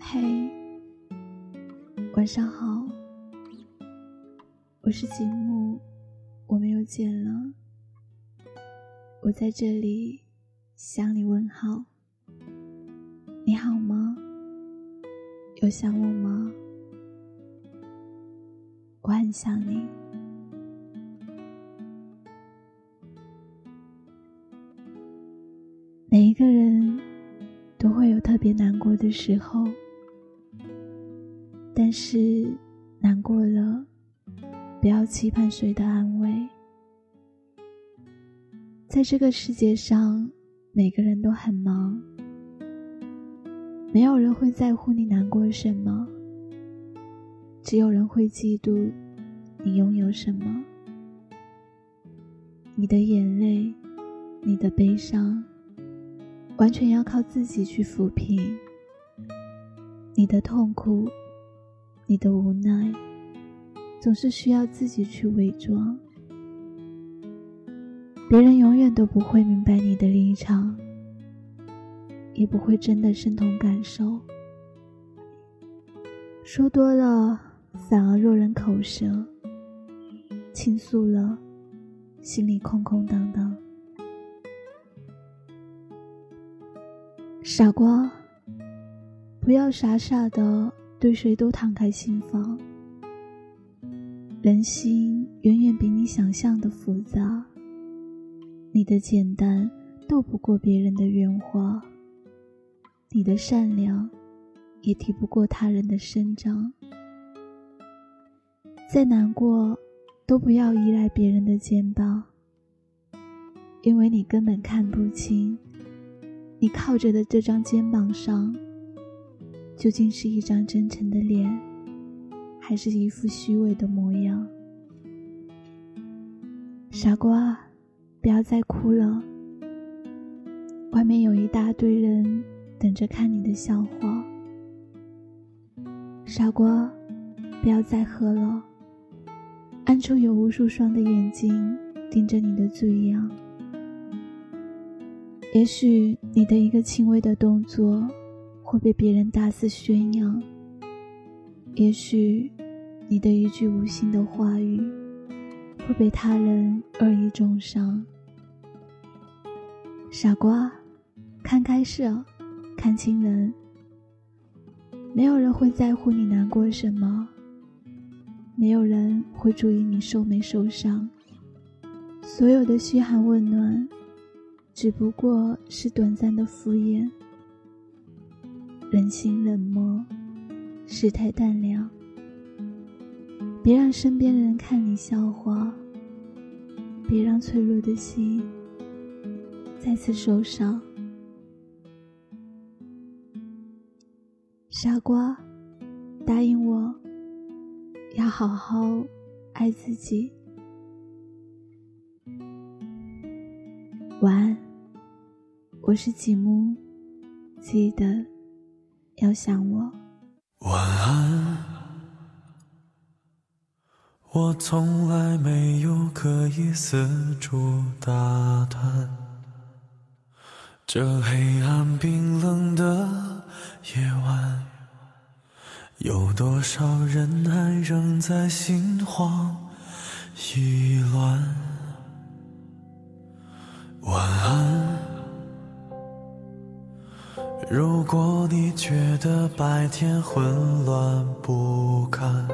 嘿，晚上好，我是吉木，我们又见了。我在这里向你问好，你好吗？有想我吗？我很想你。每一个人都会有特别难过的时候，但是难过了，不要期盼谁的安慰。在这个世界上，每个人都很忙，没有人会在乎你难过什么，只有人会嫉妒你拥有什么。你的眼泪，你的悲伤，完全要靠自己去抚平。你的痛苦，你的无奈，总是需要自己去伪装。别人永远都不会明白你的立场，也不会真的身同感受。说多了反而落人口舌，倾诉了心里空空荡荡。傻瓜，不要傻傻的对谁都敞开心房，人心远远比你想象的复杂。你的简单斗不过别人的圆滑，你的善良也敌不过他人的伸张。再难过都不要依赖别人的肩膀，因为你根本看不清你靠着的这张肩膀上究竟是一张真诚的脸，还是一副虚伪的模样。傻瓜，不要再哭了，外面有一大堆人等着看你的笑话。傻瓜，不要再喝了，暗处有无数双的眼睛盯着你的醉样。也许你的一个轻微的动作会被别人大肆宣扬，也许你的一句无心的话语会被他人恶意中伤。傻瓜，看开事，看清人，没有人会在乎你难过什么，没有人会注意你受没受伤。所有的嘘寒问暖只不过是短暂的敷衍，人心冷漠，世态淡凉。别让身边人看你笑话，别让脆弱的心再次受伤。傻瓜，答应我，要好好爱自己。晚安，我是吉木，记得要想我。晚安，我从来没有可以四处打探，这黑暗冰冷的夜晚，有多少人还仍在心慌意乱。晚安，如果你觉得白天混乱不堪，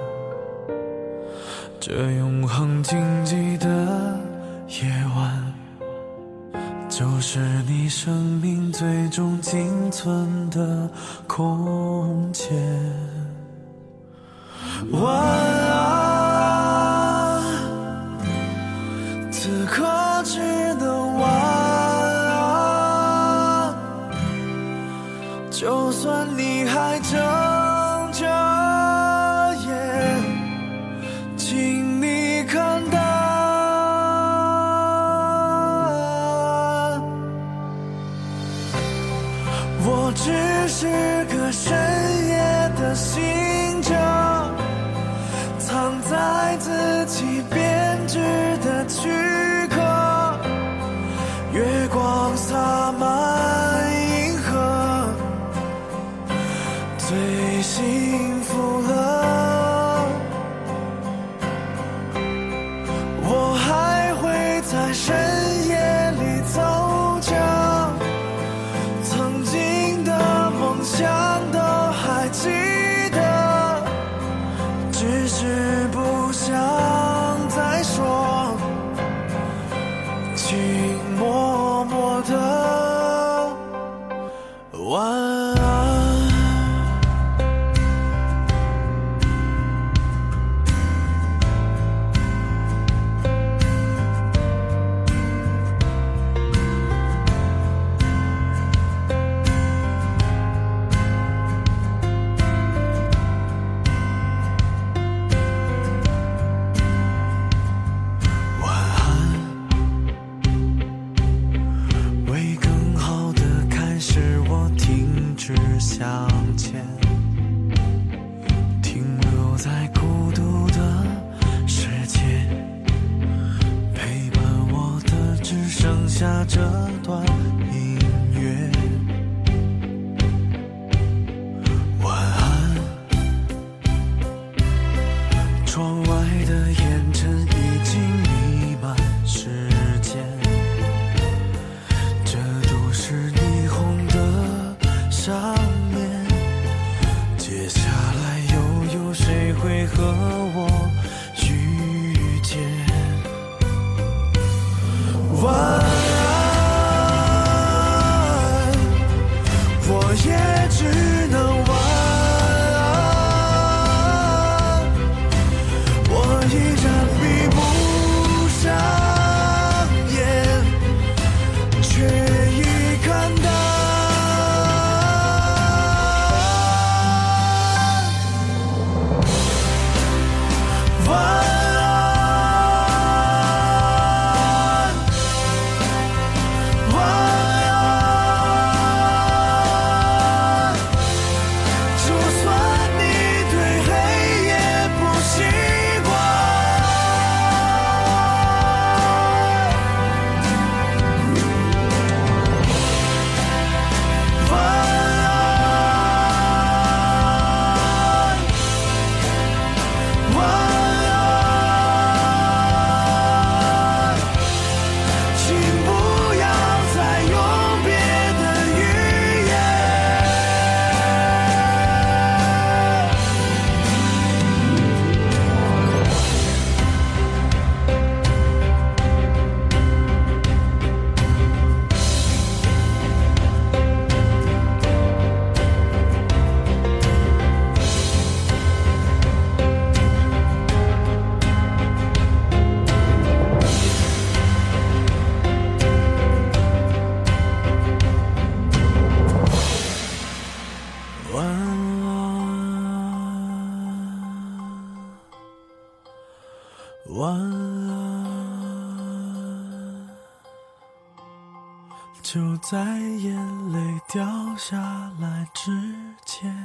这永恒静寂的夜晚，就是你生命最终仅存的空间。晚安，此刻只能晚安，就算你还睁着眼，请你看淡。我只是个深夜的行者，藏在自己编织的躯壳，深夜里走着，曾经的梦想都还记得，只是不想再说，请默默的晚安。向前停留在孤独的世界，陪伴我的只剩下这段音乐。晚安，窗外的烟尘已经弥漫时间，这都是霓虹的伤。接下来又有谁会和我遇见？晚安，我也只能晚安，我依然闭不上眼，却已看到晚安，就在眼泪掉下来之前。